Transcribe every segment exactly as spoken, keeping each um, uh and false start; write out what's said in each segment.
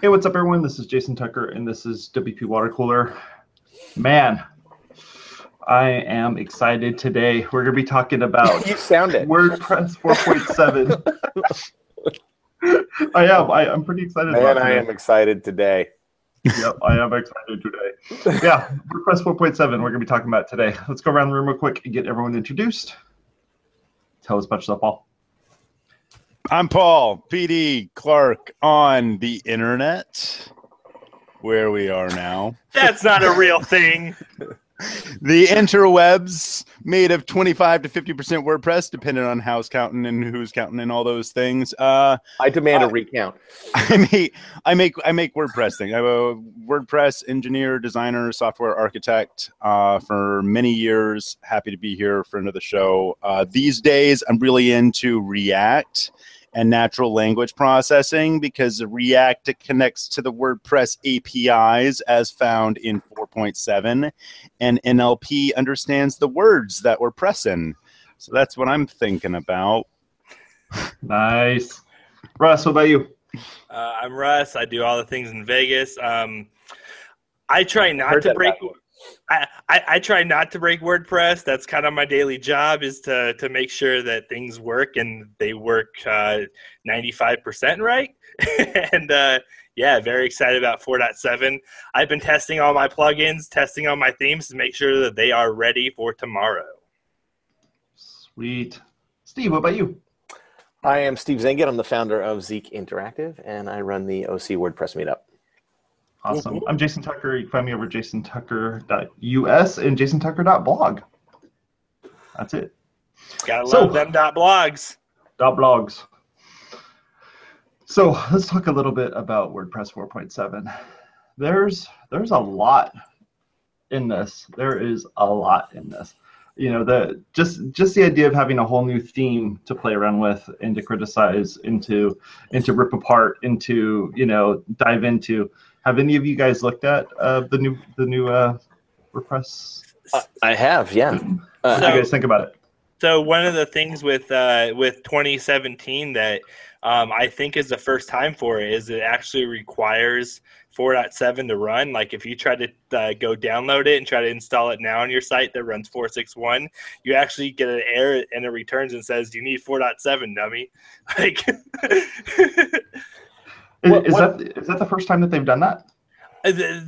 Hey, what's up, everyone? This is Jason Tucker, and this is W P Water Cooler. Man, I am excited today. We're going to be talking about you sound it. WordPress four point seven. I am. I, I'm pretty excited. Man, about I am excited today. Yep, I am excited today. Yeah, WordPress four point seven we're going to be talking about today. Let's go around the room real quick and get everyone introduced. Tell us about yourself, Paul. I'm Paul P D Clark on the internet, where we are now. That's not a real thing. The interwebs made of twenty-five to fifty percent WordPress, depending on house counting and who's counting and all those things. Uh, I demand uh, a recount. I make, I make, I make WordPress things. I'm a WordPress engineer, designer, software architect uh, for many years. Happy to be here for another show. Uh, these days, I'm really into React and natural language processing, because React it connects to the WordPress A P Is as found in four point seven, and N L P understands the words that we're pressing. So that's what I'm thinking about. Nice. Russ, what about you? Uh, I'm Russ. I do all the things in Vegas. Um, I try not to break... I, I, I try not to break WordPress. That's kind of my daily job, is to, to make sure that things work, and they work uh, ninety-five percent right. And uh, yeah, very excited about four point seven. I've been testing all my plugins, testing all my themes to make sure that they are ready for tomorrow. Sweet. Steve, what about you? I am Steve Zangat. I'm the founder of Zeek Interactive, and I run the O C WordPress meetup. Awesome. I'm Jason Tucker. You can find me over at jason tucker dot U S and jason tucker dot blog. That's it. Gotta love so, them dot blogs. Dot blogs. So let's talk a little bit about WordPress four point seven. There's there's a lot in this. There is a lot in this. You know, the just just the idea of having a whole new theme to play around with and to criticize, into into rip apart, into you know dive into. Have any of you guys looked at uh, the new the new uh, WordPress? Uh, I have, yeah. Uh, so, what do you guys think about it? So one of the things with uh, with twenty seventeen that um, I think is the first time for it is it actually requires four point seven to run. Like if you try to uh, go download it and try to install it now on your site that runs four point six one, you actually get an error and it returns and says you need four point seven, dummy. Like. Is, what, is, what, that, is that the first time that they've done that?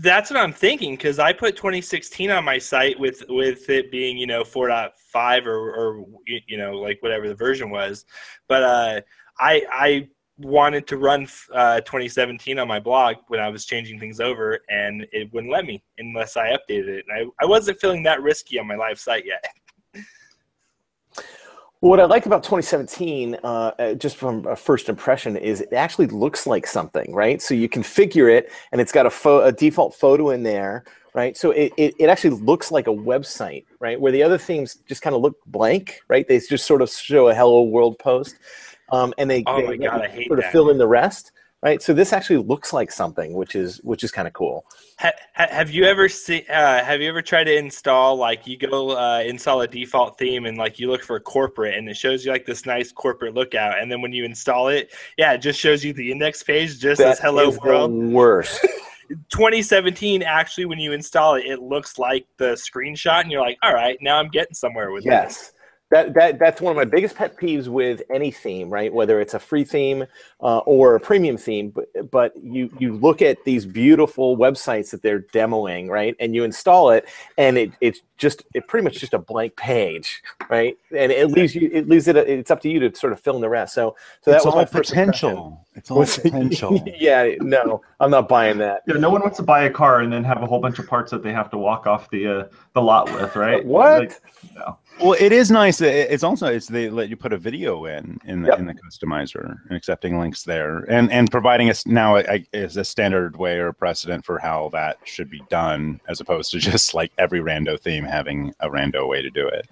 That's what I'm thinking, because I put twenty sixteen on my site with, with it being, you know, four point five or, or, you know, like whatever the version was. But uh, I I wanted to run uh, twenty seventeen on my blog when I was changing things over, and it wouldn't let me unless I updated it. And I, I wasn't feeling that risky on my live site yet. What I like about twenty seventeen, uh, just from a first impression, is it actually looks like something, right? So you configure it, and it's got a, fo a default photo in there, right? So it, it, it actually looks like a website, right? Where the other themes just kind of look blank, right? They just sort of show a Hello World post, um, and they, oh they, my God, they I hate sort that. of fill in the rest. Right, so this actually looks like something, which is which is kind of cool. Ha, ha, have you ever see, uh, Have you ever tried to install, like you go uh, install a default theme and like you look for corporate, and it shows you like this nice corporate lookout, and then when you install it, yeah, it just shows you the index page just that as Hello World. That is the worst. twenty seventeen, actually, when you install it, it looks like the screenshot, and you're like, all right, now I'm getting somewhere with yes. this. Yes. That, that, that's one of my biggest pet peeves with any theme, right? Whether it's a free theme uh, or a premium theme, but, but you, you look at these beautiful websites that they're demoing, right? And you install it, and it, it's just it pretty much just a blank page, right? And it leaves you, it leaves it, it's up to you to sort of fill in the rest. So, so that was my first impression. It's all potential. Yeah, no, I'm not buying that. Yeah, no one wants to buy a car and then have a whole bunch of parts that they have to walk off the uh, the lot with, right? What? Like, no. Well, it is nice. That it's also it's they let you put a video in in the, yep. in the customizer and accepting links there, and and providing us now a, is a standard way or precedent for how that should be done, as opposed to just like every rando theme having a rando way to do it.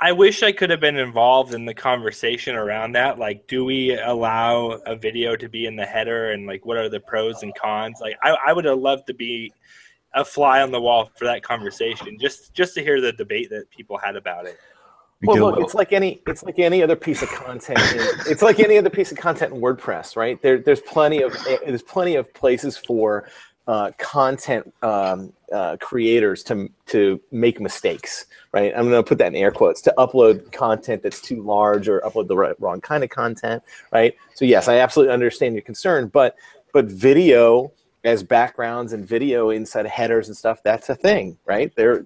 I wish I could have been involved in the conversation around that. Like, do we allow a video to be in the header, and like, what are the pros and cons? Like, I, I would have loved to be a fly on the wall for that conversation, just just to hear the debate that people had about it. Well, look, little... it's like any it's like any other piece of content. In, it's like any other piece of content in WordPress, right? There, there's plenty of there's plenty of places for uh, content um, uh, creators to to make mistakes, right? I'm going to put that in air quotes, to upload content that's too large or upload the right, wrong kind of content, right? So yes, I absolutely understand your concern, but but video as backgrounds and video inside of headers and stuff, that's a thing, right? There,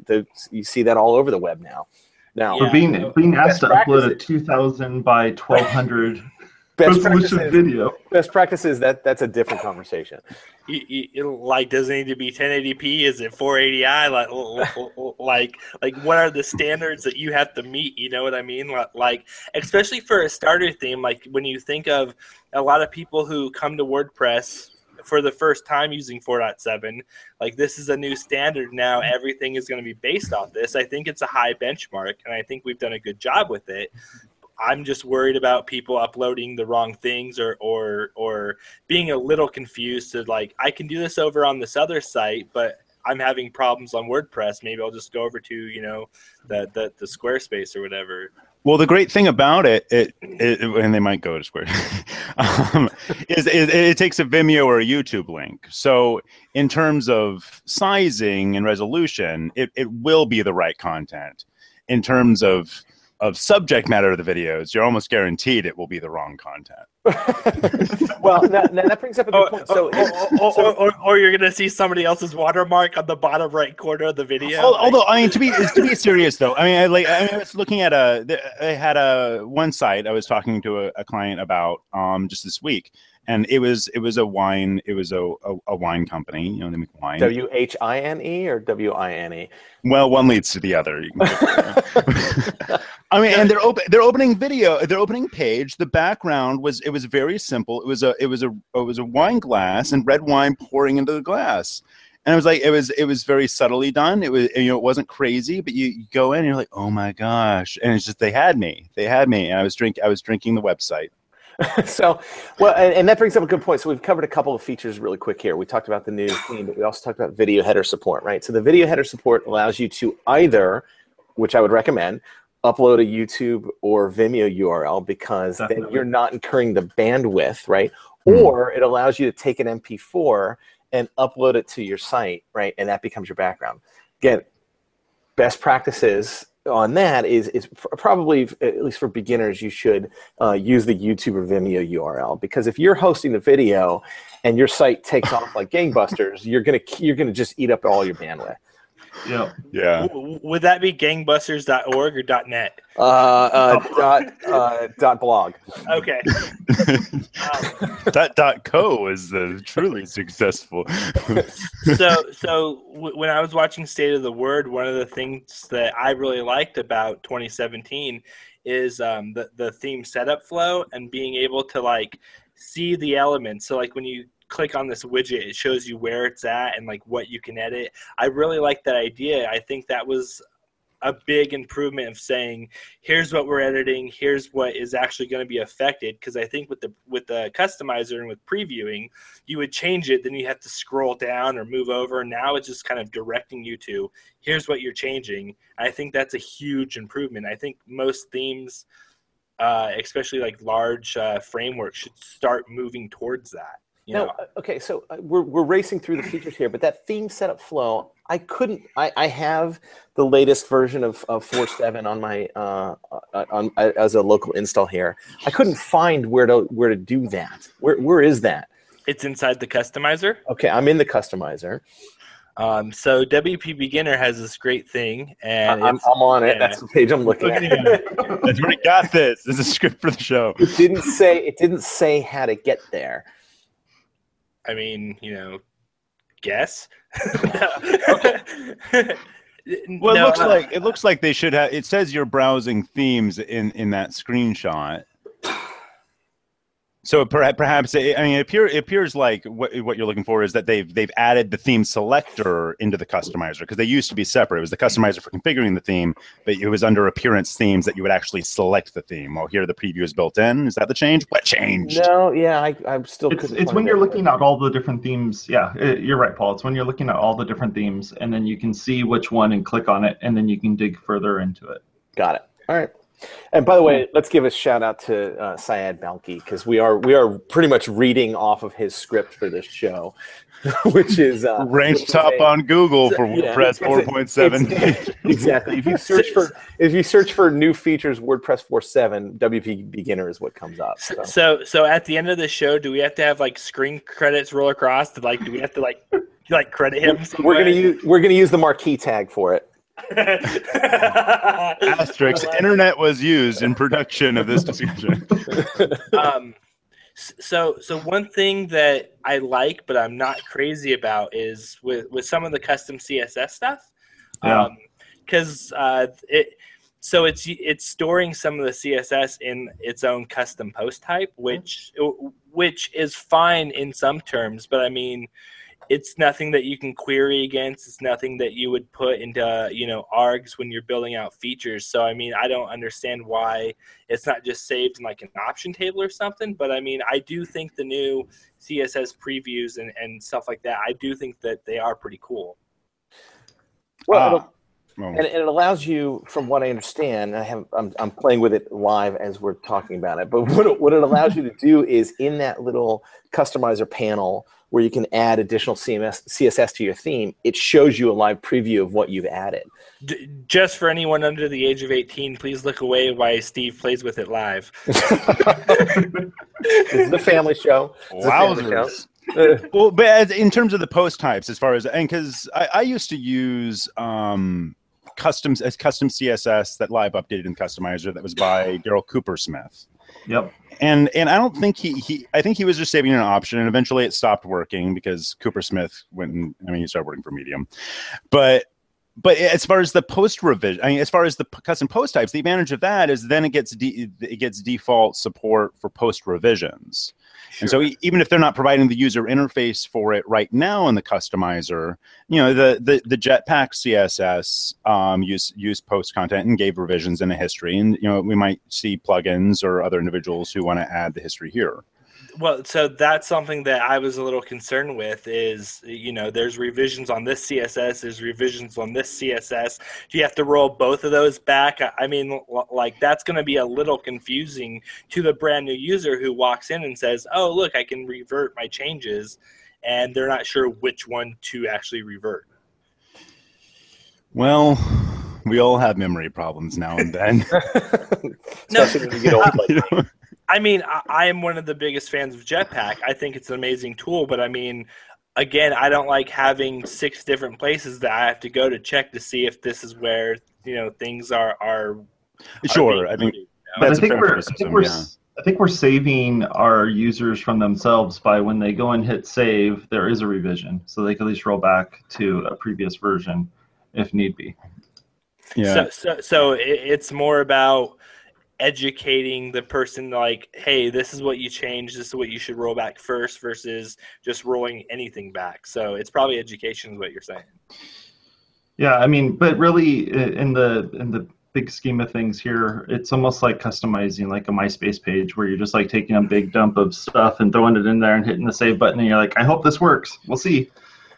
you see that all over the web now. Now, yeah, being, so being asked to upload a two thousand by twelve hundred resolution video. Best practices, that, that's a different conversation. It, it, like, does it need to be ten eighty p? Is it four eighty i? Like, like, like, what are the standards that you have to meet? You know what I mean? Like, especially for a starter theme, like when you think of a lot of people who come to WordPress for the first time using four point seven, like this is a new standard now. Everything is going to be based off this. I think it's a high benchmark, and I think we've done a good job with it. I'm just worried about people uploading the wrong things or or or being a little confused to like, I can do this over on this other site, but I'm having problems on WordPress. Maybe I'll just go over to, you know, the the, the Squarespace or whatever. Well, the great thing about it, it, it and they might go to Squarespace, um, is, is it takes a Vimeo or a YouTube link. So in terms of sizing and resolution, it, it will be the right content. In terms of of subject matter of the videos, you're almost guaranteed it will be the wrong content. Well, that, that brings up a good or, point. So, or, or, so, or, or you're going to see somebody else's watermark on the bottom right corner of the video. Although, I mean, to be to be serious though, I mean, I, like, I was looking at a, I had a one site I was talking to a, a client about um, just this week, and it was it was a wine, it was a a, a wine company. You know, they make wine. W H I N E or W I N E. Well, one leads to the other. You can I mean, and they're open. They're opening video. They're opening page. The background was it was very simple. It was a it was a it was a wine glass and red wine pouring into the glass. And it was like it was it was very subtly done. It was you know it wasn't crazy, but you, you go in and you're like, oh my gosh! And it's just they had me. They had me, and I was drink I was drinking the website. So, well, and, and that brings up a good point. So we've covered a couple of features really quick here. We talked about the new theme, but we also talked about video header support, right? So the video header support allows you to either, which I would recommend, upload a YouTube or Vimeo U R L because Definitely. Then you're not incurring the bandwidth, right? Mm-hmm. Or it allows you to take an M P four and upload it to your site, right? And that becomes your background. Again, best practices on that is, is probably, at least for beginners, you should uh, use the YouTube or Vimeo U R L, because if you're hosting the video and your site takes off like gangbusters, you're gonna you're gonna just eat up all your bandwidth. Yeah. Yeah. Would that be gangbusters dot org or .net? Uh, uh, dot, uh, dot blog. Okay. um, dot, dot co is the truly successful. so so w when I was watching State of the Word, one of the things that I really liked about twenty seventeen is um, the, the theme setup flow and being able to like see the elements. So like when you click on this widget, it shows you where it's at and like what you can edit. I really like that idea. I think that was a big improvement of saying, here's what we're editing, here's what is actually going to be affected. Because I think with the with the customizer and with previewing, you would change it, then you have to scroll down or move over. Now it's just kind of directing you to, here's what you're changing. I think that's a huge improvement. I think most themes, uh, especially like large uh, frameworks, should start moving towards that. You know. Now, okay, so we're we're racing through the features here, but that theme setup flow, I couldn't. I, I have the latest version of of four point seven on my uh, on as a local install here. I couldn't find where to where to do that. Where where is that? It's inside the customizer. Okay, I'm in the customizer. Um, so W P Beginner has this great thing, and I'm, I'm on it. That's the page I'm looking at. That's where I got this. This is a script for the show. It didn't say. It didn't say how to get there. I mean, you know, guess. Well, no, it looks uh, like it looks like they should have. It says you're browsing themes in in that screenshot. So perhaps, perhaps it, I mean, it, appear, it appears like what what you're looking for is that they've they've added the theme selector into the customizer, because they used to be separate. It was the customizer for configuring the theme, but it was under appearance themes that you would actually select the theme. Well, here the preview is built in. Is that the change? What changed? No, yeah, I, I'm still. It's, it's when you're looking at all the different themes. Yeah, it, you're right, Paul. It's when you're looking at all the different themes, and then you can see which one and click on it, and then you can dig further into it. Got it. All right. And by the way, let's give a shout out to uh, Syed Balkhi, because we are we are pretty much reading off of his script for this show, which is uh, ranked which top is a, on Google for yeah, WordPress four point seven. Exactly. If you search for if you search for new features, WordPress four point seven, W P Beginner is what comes up. So. so so at the end of the show, do we have to have like screen credits roll across? To like, do we have to like like credit him? Somewhere? We're gonna use we're gonna use the marquee tag for it. Asterisk, internet was used in production of this discussion. um, so so one thing that I like but I'm not crazy about is with, with some of the custom C S S stuff. Um, because yeah. uh, it so it's it's storing some of the C S S in its own custom post type, which which is fine in some terms, but I mean it's nothing that you can query against. It's nothing that you would put into, you know, args when you're building out features. So, I mean, I don't understand why it's not just saved in like an option table or something. But, I mean, I do think the new C S S previews and, and stuff like that, I do think that they are pretty cool. Well, uh, and, and it allows you, from what I understand, I have, I'm, I'm playing with it live as we're talking about it. But what it, what it allows you to do is in that little customizer panel where you can add additional C M S, C S S to your theme, it shows you a live preview of what you've added. D- just for anyone under the age of eighteen, please look away while Steve plays with it live. This is a family show. It's Wowzers. A family show. Well, but as, in terms of the post types, as far as, and because I, I used to use um, custom, as custom C S S that live updated in Customizer that was by Daryl Cooper Smith. Yep. And and I don't think he, he I think he was just saving an option, and eventually it stopped working because Cooper Smith went and I mean he started working for Medium. But but as far as the post revision, I mean as far as the custom post types, the advantage of that is then it gets de- it gets default support for post revisions. Sure. And so he, even if they're not providing the user interface for it right now in the customizer, you know, the the, the Jetpack C S S um, used used post content and gave revisions in a history. And, you know, we might see plugins or other individuals who want to add the history here. Well, so that's something that I was a little concerned with is, you know, there's revisions on this C S S, there's revisions on this C S S. Do you have to roll both of those back? I mean, like, that's going to be a little confusing to the brand new user who walks in and says, oh, look, I can revert my changes, and they're not sure which one to actually revert. Well, we all have memory problems now and then. No. Especially when you get old like me. I mean, I am one of the biggest fans of Jetpack. I think it's an amazing tool, but I mean, again, I don't like having six different places that I have to go to check to see if this is where, you know, things are. are sure, are I, mean, you know? That's I think a fair criticism, I think we're yeah. I think we're saving our users from themselves by when they go and hit save, there is a revision, so they can at least roll back to a previous version if need be. Yeah. So, so, so it's more about educating the person like, hey, this is what you change, this is what you should roll back first versus just rolling anything back. So it's probably education is what you're saying. Yeah, I mean, but really in the in the big scheme of things here, it's almost like customizing like a MySpace page where you're just like taking a big dump of stuff and throwing it in there and hitting the save button and you're like, I hope this works. We'll see.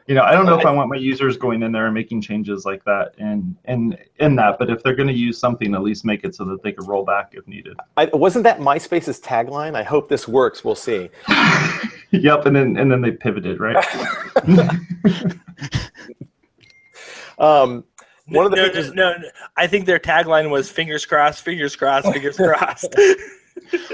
You know, I don't know if I want my users going in there and making changes like that and and in that, but if they're going to use something, at least make it so that they can roll back if needed. I, wasn't that MySpace's tagline? I hope this works. We'll see. Yep, and then and then they pivoted, right? um, one of the no, features- no, no, no, I think their tagline was "Fingers crossed, fingers crossed, fingers crossed."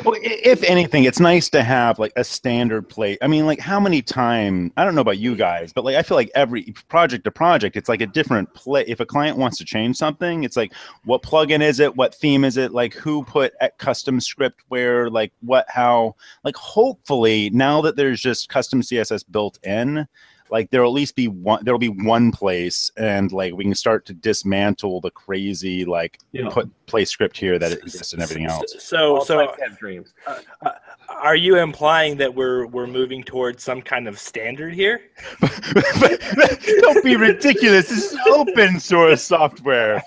Well, if anything, it's nice to have like a standard plate. I mean, like how many times, I don't know about you guys, but like I feel like every project to project, it's like a different plate. If a client wants to change something, it's like what plugin is it? What theme is it? Like who put at custom script where? Like what, how? Like hopefully now that there's just custom C S S built in, like there'll at least be one, there'll be one place and like we can start to dismantle the crazy like yeah. put place script here that exists and everything else. So, All so have dreams. Uh, uh, are you implying that we're we're moving towards some kind of standard here? Don't be ridiculous. This is open source software.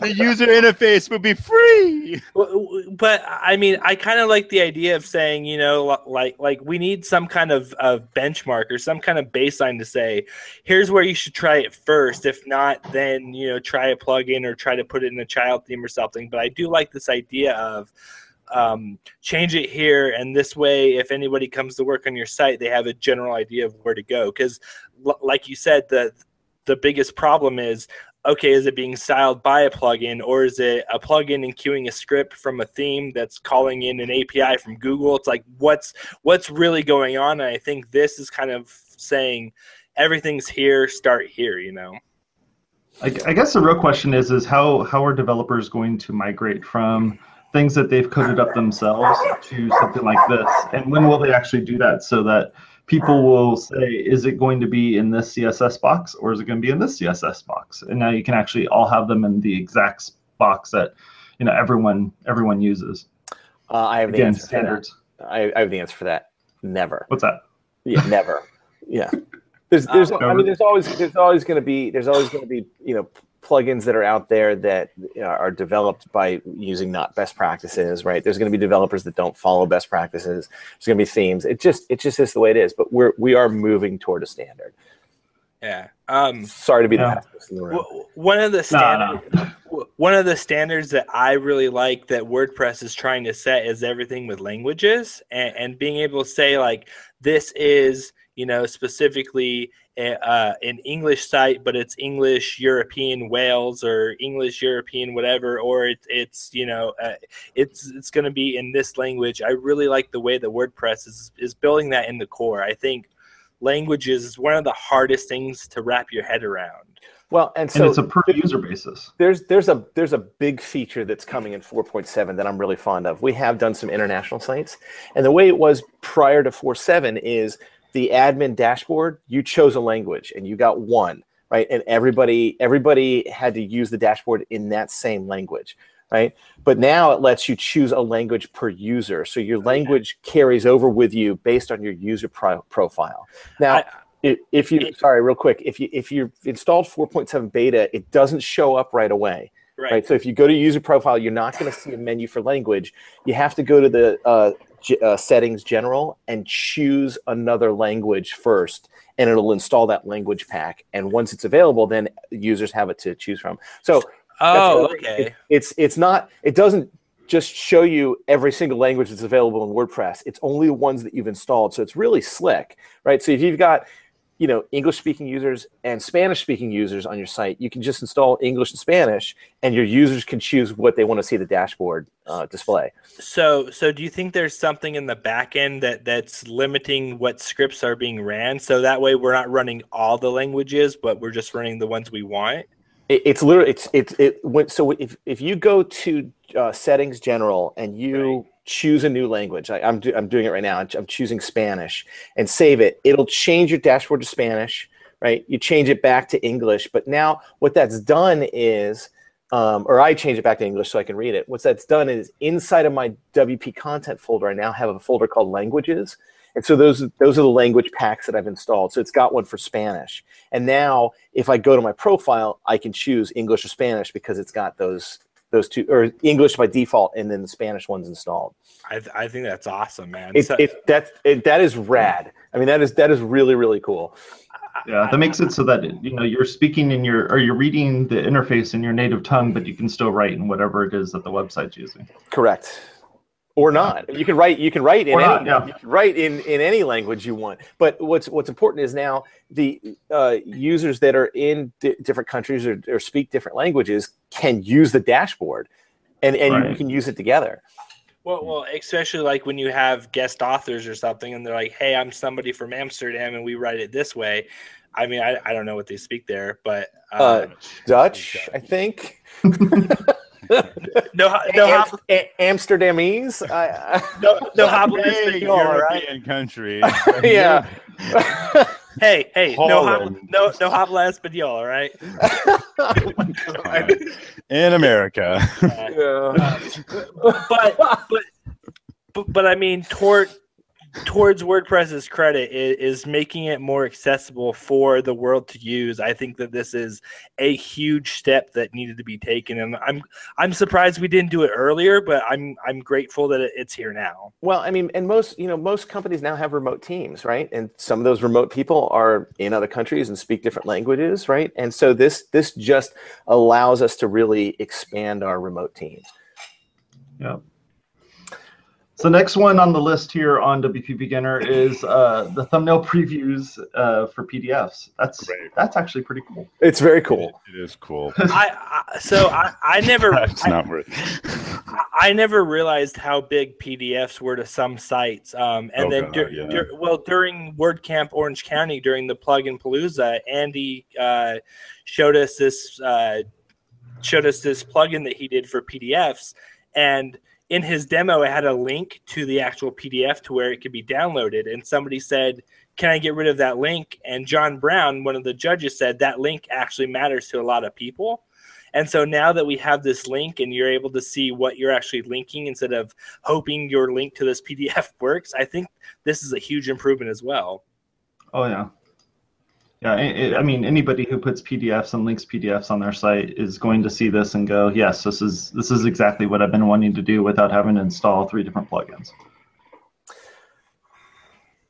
The user interface will be free. Well, but I mean, I kind of like the idea of saying, you know, like like we need some kind of, of benchmark or some kind of baseline to say, here's where you should try it first. If not, then, you know, try a plugin or try to put it in a child theme or something. But I do like this idea of um, change it here. And this way, if anybody comes to work on your site, they have a general idea of where to go. Because l- like you said, the the biggest problem is, okay, is it being styled by a plugin, or is it a plugin and queuing a script from a theme that's calling in an A P I from Google? It's like, what's what's really going on? And I think this is kind of saying everything's here, start here, you know? I, I guess the real question is, is how, how are developers going to migrate from things that they've coded up themselves to something like this? And when will they actually do that so that people will say, is it going to be in this C S S box, or is it going to be in this C S S box? And now you can actually all have them in the exact box that, you know, everyone everyone uses. Uh, I have Again, the answer standards. For that. I, I have the answer for that. Never. What's that? Yeah, never. Yeah. There's there's uh, I mean there's always there's always going to be there's always going to be you know plugins that are out there that are developed by using not best practices, right? There's going to be developers that don't follow best practices. There's going to be themes. It just it just is the way it is. But we're we are moving toward a standard. Yeah. Um, Sorry to be yeah. the last person in the room. One of the standard, no, no. one of the standards that I really like that WordPress is trying to set is everything with languages and, and being able to say like this is, you know, specifically uh, an English site, but it's English European Wales or English European whatever, or it, it's, you know, uh, it's it's going to be in this language. I really like the way that WordPress is, is building that in the core. I think languages is one of the hardest things to wrap your head around. Well, and so and it's a per user basis. There's there's a there's a big feature that's coming in four point seven that I'm really fond of. We have done some international sites, and the way it was prior to four point seven is the admin dashboard, you chose a language and you got one, right? And everybody everybody had to use the dashboard in that same language, right? But now it lets you choose a language per user. So your language carries over with you based on your user pro- profile. Now, I, if, if you, it, sorry, real quick, if you if you installed four point seven beta, it doesn't show up right away. Right. right? So if you go to user profile, you're not going to see a menu for language. You have to go to the uh, Uh, settings general and choose another language first, and it'll install that language pack. And once it's available, then users have it to choose from. So, oh, okay. It, it's it's not. It doesn't just show you every single language that's available in WordPress. It's only the ones that you've installed. So it's really slick, right? So if you've got, you know, English-speaking users and Spanish-speaking users on your site, you can just install English and Spanish, and your users can choose what they want to see the dashboard uh, display. So so do you think there's something in the back end that, that's limiting what scripts are being ran? So that way we're not running all the languages, but we're just running the ones we want? It, it's literally it's, – it, it went, so if, if you go to uh, Settings General and you right. – choose a new language. I, I'm, do, I'm doing it right now. I'm choosing Spanish and save it. It'll change your dashboard to Spanish, right? You change it back to English. But now what that's done is, um, or I change it back to English so I can read it. What that's done is inside of my W P content folder, I now have a folder called Languages. And so those, those are the language packs that I've installed. So it's got one for Spanish. And now if I go to my profile, I can choose English or Spanish because it's got those those two, or English by default, and then the Spanish one's installed. I, th- I think that's awesome, man. It, so, it, that, it, that is rad. I mean, that is that is really, really cool. Yeah, that makes it so that, you know, you're speaking in your, or you're reading the interface in your native tongue, but you can still write in whatever it is that the website's using. Correct. Or not. You can write. You can write in not, any, yeah. you can write in, in any language you want. But what's what's important is now the uh, users that are in di- different countries or, or speak different languages can use the dashboard, and and right. you can use it together. Well, well, especially like when you have guest authors or something, and they're like, "Hey, I'm somebody from Amsterdam, and we write it this way." I mean, I, I don't know what they speak there, but um, uh, Dutch, I think. no, no, Am- Am- Amsterdamese. I, I, no, no, hey, European country. yeah. hey, hey, Holland. no, no, no, hop last, but y'all, all right? In America. Uh, yeah. uh, but, but, but, but I mean, toward towards WordPress's credit, is making it more accessible for the world to use. I think that this is a huge step that needed to be taken, and I'm I'm surprised we didn't do it earlier, but I'm I'm grateful that it's here now. Well, I mean, and most you know most companies now have remote teams, right? And some of those remote people are in other countries and speak different languages, right? And so this this just allows us to really expand our remote teams. Yeah. So next one on the list here on W P Beginner is uh, the thumbnail previews uh, for P D Fs. That's Great. That's actually pretty cool. It's very cool. It, it is cool. I, I, so I, I never. It's I, not worth. I, I never realized how big P D Fs were to some sites. Um, and oh, then, God, dur yeah. dur well, during WordCamp Orange County, during the Plugin Palooza, Andy uh, showed us this uh, showed us this plugin that he did for P D Fs, and in his demo, it had a link to the actual P D F to where it could be downloaded. And somebody said, can I get rid of that link? And John Brown, one of the judges, said that link actually matters to a lot of people. And so now that we have this link and you're able to see what you're actually linking instead of hoping your link to this P D F works, I think this is a huge improvement as well. Oh, yeah. Yeah, it, I mean, anybody who puts P D Fs and links P D Fs on their site is going to see this and go, yes, this is this is exactly what I've been wanting to do without having to install three different plugins.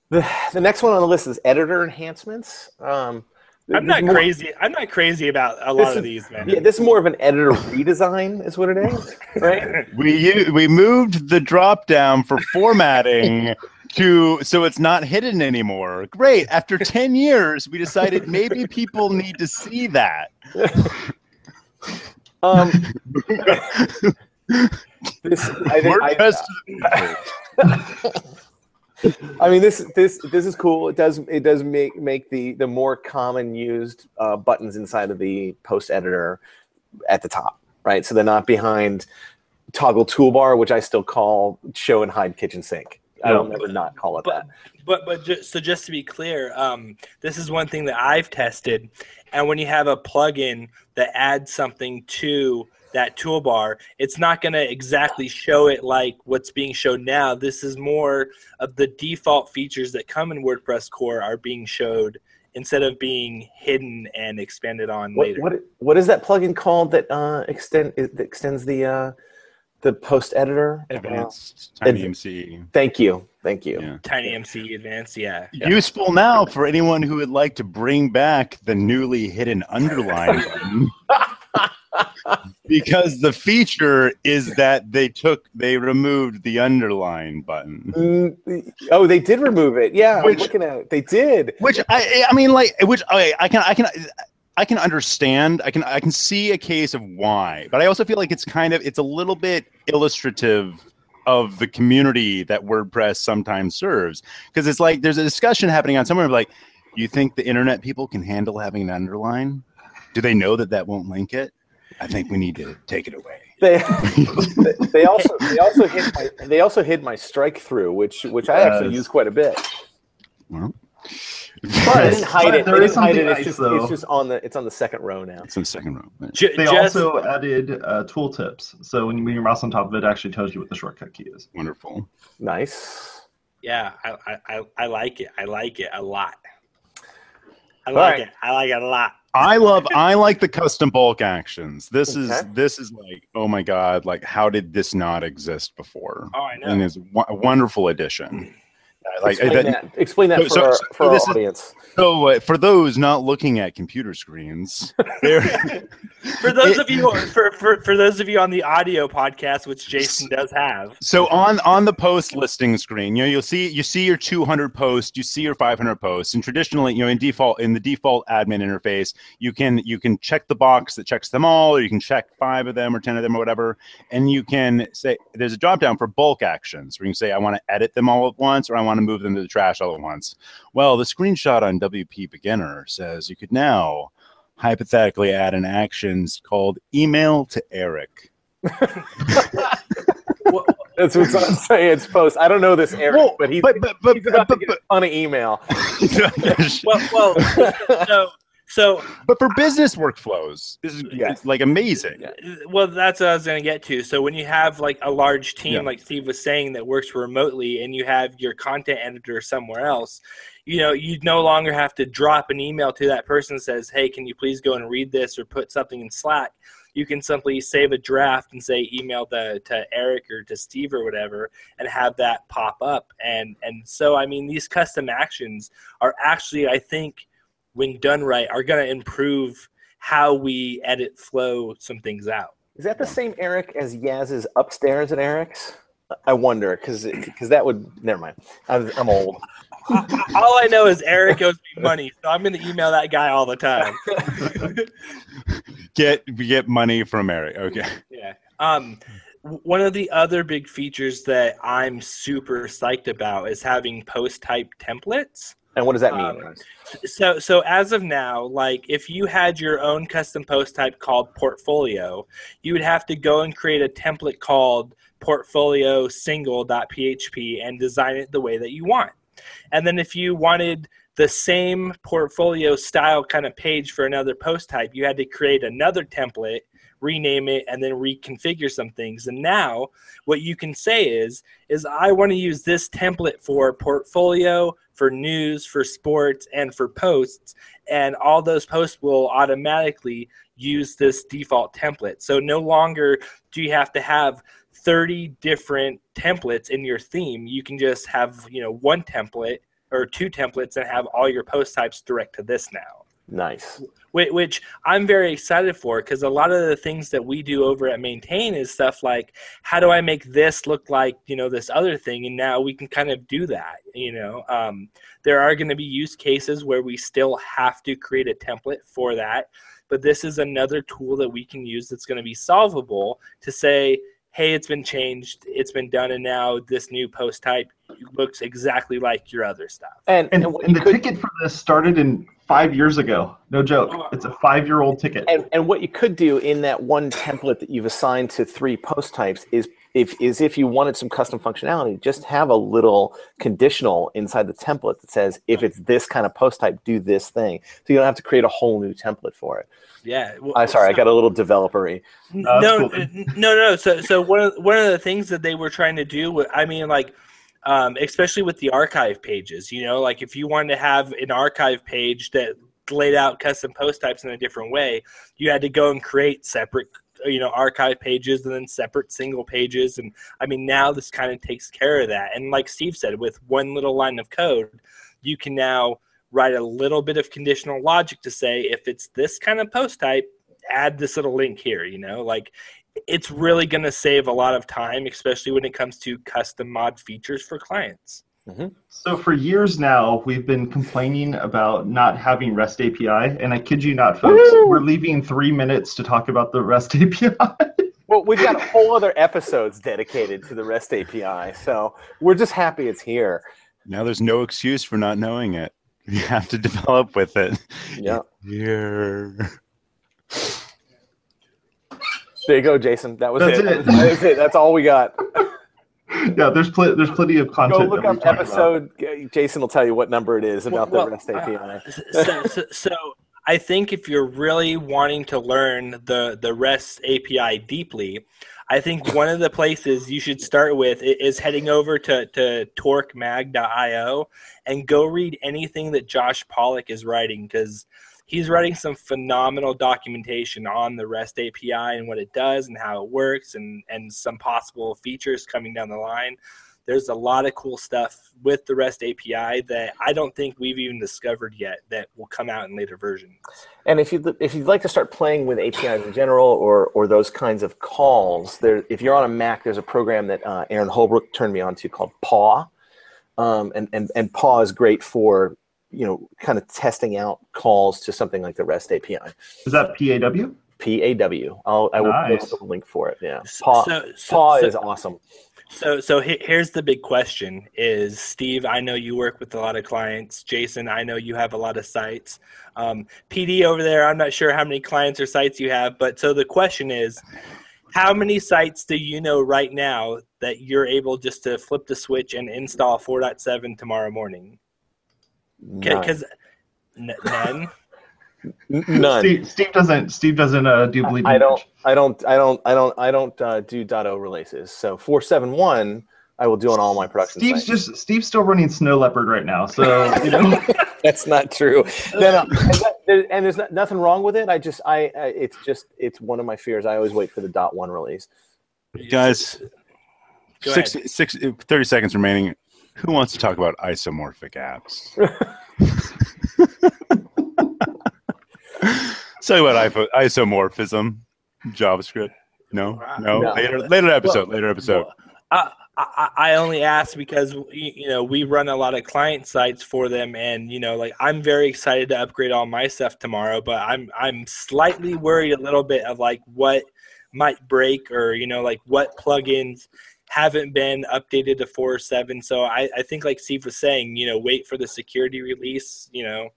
The, the next one on the list is editor enhancements. Um, I'm not more, crazy. I'm not crazy about a lot is, of these, man. Yeah, this is more of an editor redesign, is what it is, right? we we moved the drop down for formatting. To, so it's not hidden anymore. Great. After ten years, we decided maybe people need to see that. um, this, I, think, I, I, I mean, this this this is cool. It does it does make make the the more common used uh, buttons inside of the post editor at the top, right? So they're not behind toggle toolbar, which I still call show and hide kitchen sink. I don't ever not call it but, that. But but just, so just to be clear, um, this is one thing that I've tested. And when you have a plugin that adds something to that toolbar, it's not going to exactly show it like what's being shown now. This is more of the default features that come in WordPress core are being showed instead of being hidden and expanded on what, later. What what is that plugin called that uh, extend that extends the? Uh... The post editor, Advanced uh, Tiny M C E. Thank you, thank you. Yeah. Tiny M C E Advanced, yeah. Useful yeah. now for anyone who would like to bring back the newly hidden underline button, because the feature is that they took, they removed the underline button. Mm, oh, they did remove it. Yeah, which, I'm looking at it. They did. Which I, I mean, like, which I, I can, I can. I can understand. I can I can see a case of why, but I also feel like it's kind of it's a little bit illustrative of the community that WordPress sometimes serves, because it's like there's a discussion happening on somewhere like, you think the internet people can handle having an underline? Do they know that that won't link it? I think we need to take it away. They, they also they also hid my they also hid my strike through, which which I actually uh, use quite a bit. Well. But I didn't hide it. There is something hide it. Nice, it's, just, it's just on the it's on the second row now. It's on the second row. Right. J they just, also added uh, tooltips, so when you move your mouse on top of it, it actually tells you what the shortcut key is. Wonderful. Nice. Yeah, I I I like it. I like it a lot. I like right. it. I like it a lot. I love. I like the custom bulk actions. This okay. is this is like, oh my god! Like, how did this not exist before? Oh, I know. And it's a wonderful addition. Like, explain, I, that, that, explain that for so, our, so for our is, audience. So, uh, for those not looking at computer screens, for those it, of you for, for for those of you on the audio podcast, which Jason does have. So on on the post listing screen, you know, you'll see you see your two hundred posts, you see your five hundred posts, and traditionally, you know, in default in the default admin interface, you can you can check the box that checks them all, or you can check five of them or ten of them or whatever, and you can say there's a dropdown for bulk actions where you can say I want to edit them all at once, or I want to move them to the trash all at once. Well, the screenshot on W P Beginner says you could now hypothetically add an action called email to Eric. Well, that's what I'm saying. It's post. I don't know this Eric, well, but he's, but, but, but, he's about but, but, to get but, on an email. well, well so, So, but for business workflows, this is yeah. it's like amazing. Well, that's what I was going to get to. So when you have like a large team, yeah. like Steve was saying, that works remotely, and you have your content editor somewhere else, you know, you no longer have to drop an email to that person that says, hey, can you please go and read this or put something in Slack? You can simply save a draft and say email the, to Eric or to Steve or whatever and have that pop up. And, and so, I mean, these custom actions are actually, I think, when done right, are going to improve how we edit, flow some things out. Is that the same Eric as Yaz's upstairs at Eric's? I wonder, because because that would – never mind. I'm, I'm old. All I know is Eric owes me money, so I'm going to email that guy all the time. get get money from Eric. Okay. Yeah. Um, one of the other big features that I'm super psyched about is having post-type templates. And what does that mean? Um, so so as of now, like if you had your own custom post type called portfolio, you would have to go and create a template called portfolio single.php and design it the way that you want. And then if you wanted the same portfolio style kind of page for another post type, you had to create another template, rename it, and then reconfigure some things. And now what you can say is, is I want to use this template for portfolio, for news, for sports, and for posts, and all those posts will automatically use this default template. So no longer do you have to have thirty different templates in your theme. You can just have, you know, one template or two templates and have all your post types direct to this now. Nice. Which I'm very excited for, because a lot of the things that we do over at Maintain is stuff like, how do I make this look like, you know, this other thing? And now we can kind of do that, you know. Um, there are going to be use cases where we still have to create a template for that. But this is another tool that we can use that's going to be solvable to say, hey, it's been changed, it's been done, and now this new post type looks exactly like your other stuff. And, and, and, and the could, ticket for this started in five years ago. No joke. It's a five-year-old ticket. And, and what you could do in that one template that you've assigned to three post types is if, is if you wanted some custom functionality, just have a little conditional inside the template that says, if it's this kind of post type, do this thing. So you don't have to create a whole new template for it. Yeah. Well, I'm sorry, so, I got a little developer-y. No, no, no, no. So, so one of, one of the things that they were trying to do, I mean, like, um, especially with the archive pages, you know, like if you wanted to have an archive page that laid out custom post types in a different way, you had to go and create separate, you know, archive pages and then separate single pages. And I mean, now this kind of takes care of that. And like Steve said, with one little line of code, you can now write a little bit of conditional logic to say, if it's this kind of post type, add this little link here, you know, like it's really going to save a lot of time, especially when it comes to custom mod features for clients. Mm-hmm. So for years now, we've been complaining about not having REST A P I, and I kid you not, folks, Woo! We're leaving three minutes to talk about the REST A P I. Well, we've got whole other episodes dedicated to the REST A P I, so we're just happy it's here. Now there's no excuse for not knowing it. You have to develop with it. Yeah. Yeah. There you go, Jason. That was it. It. That was it. That's all we got. Yeah, there's pl- there's plenty of content. Go look up episode. About. Jason will tell you what number it is about well, the REST A P I. Uh, so, so, so I think if you're really wanting to learn the, the REST A P I deeply, I think one of the places you should start with is heading over to, to torque mag dot i o and go read anything that Josh Pollock is writing, because he's writing some phenomenal documentation on the REST A P I and what it does and how it works and, and some possible features coming down the line. There's a lot of cool stuff with the REST A P I that I don't think we've even discovered yet that will come out in later versions. And if you'd, if you'd like to start playing with A P Is in general or or those kinds of calls, there, if you're on a Mac, there's a program that uh, Aaron Holbrook turned me on to called Paw. Um, and, and, and Paw is great for, you know, kind of testing out calls to something like the REST A P I. Is that P A W? P A W. I'll, I will nice. post a link for it. Yeah, Paw, so, so, Paw so, is awesome. So, so here's the big question: is Steve, I know you work with a lot of clients. Jason, I know you have a lot of sites. Um, P D over there, I'm not sure how many clients or sites you have, but so the question is, how many sites do you know right now that you're able just to flip the switch and install four point seven tomorrow morning? Because none. None. None. Steve, Steve doesn't. Steve doesn't uh, do bleed. I don't. I don't. I don't. I don't. I don't uh, do .o releases. So four seven one, I will do on all my production. Steve's sites. just. Steve's still running Snow Leopard right now. So you know. That's not true. No, no. And there's not, nothing wrong with it. I just. I. I it's just. It's one of my fears. I always wait for the .one release. Guys, six, six, thirty seconds remaining. Who wants to talk about isomorphic apps? Talk about isomorphism, JavaScript. No, no. no. Later, later episode. Well, later episode. I, I I only ask because you know we run a lot of client sites for them, and you know like I'm very excited to upgrade all my stuff tomorrow, but I'm I'm slightly worried a little bit of like what might break or you know like what plugins haven't been updated to four point seven. So I, I think like Steve was saying, you know, wait for the security release, you know.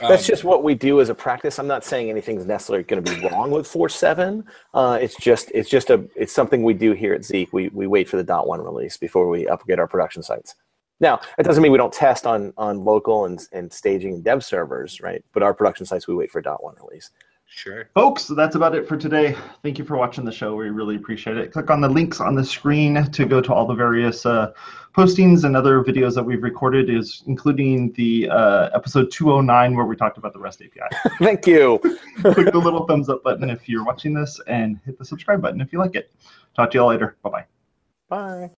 That's um, just what we do as a practice. I'm not saying anything's necessarily going to be wrong with four point seven. Uh, it's just it's just a it's something we do here at Zeek. We we wait for the .one release before we upgrade our production sites. Now, that doesn't mean we don't test on on local and and staging and dev servers, right? But our production sites we wait for .one release. Sure. Folks, so that's about it for today. Thank you for watching the show. We really appreciate it. Click on the links on the screen to go to all the various uh, postings and other videos that we've recorded, is including the uh, episode two oh nine where we talked about the REST A P I. Thank you. Click the little thumbs up button if you're watching this and hit the subscribe button if you like it. Talk to you all later. Bye-bye. Bye.